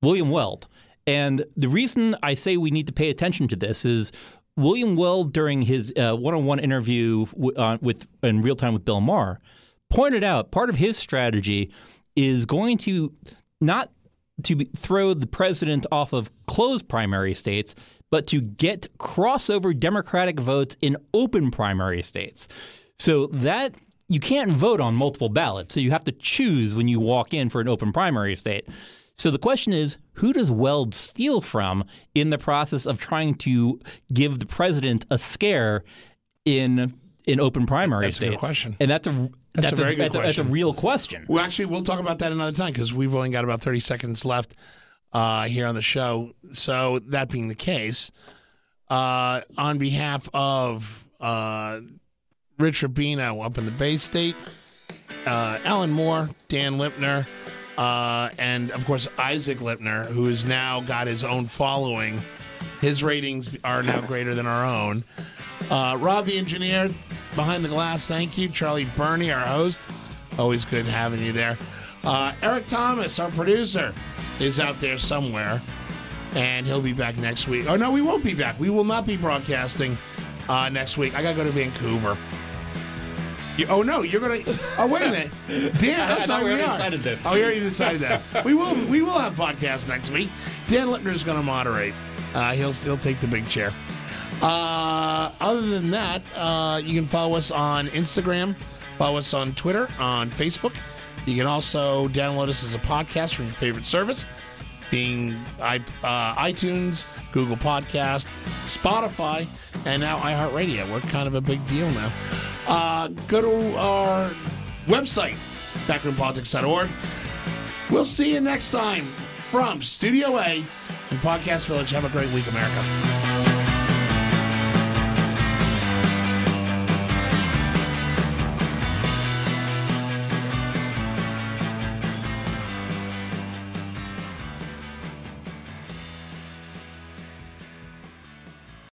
William Weld. And the reason I say we need to pay attention to this is William Weld, during his uh, one-on-one interview w- uh, with in Real Time with Bill Maher, pointed out part of his strategy is going to not to be, throw the president off of closed primary states, but to get crossover Democratic votes in open primary states. So that you can't vote on multiple ballots, so you have to choose when you walk in for an open primary state. So the question is, who does Weld steal from in the process of trying to give the president a scare in in open primary that's states? That's a good question. And that's a That's, that's a very a, good that's question. A, that's a real question. Well, actually, we'll talk about that another time because we've only got about thirty seconds left uh, here on the show. So that being the case, uh, on behalf of uh, Rich Rubino up in the Bay State, uh, Alan Moore, Dan Lipner, uh, and, of course, Isaac Lipner, who has now got his own following. His ratings are now greater than our own. Uh, Rob, the engineer, behind the glass, thank you. Charlie Burney, our host, always good having you there. Uh, Eric Thomas, our producer, is out there somewhere, and he'll be back next week. Oh, no, we won't be back. We will not be broadcasting uh, next week. I got to go to Vancouver. You, oh, no, you're going to... Oh, wait a minute. Dan, I'm sorry, we already are. Decided this. Oh, you already decided that. We will We will have podcasts next week. Dan Lipner is going to moderate. Uh, he'll still take the big chair. Uh, other than that, uh, you can follow us on Instagram, follow us on Twitter, on Facebook. You can also download us as a podcast from your favorite service, being uh, iTunes, Google Podcast, Spotify, and now iHeartRadio. We're kind of a big deal now. Uh, go to our website, backroom politics dot org. We'll see you next time from Studio A in Podcast Village. Have a great week, America.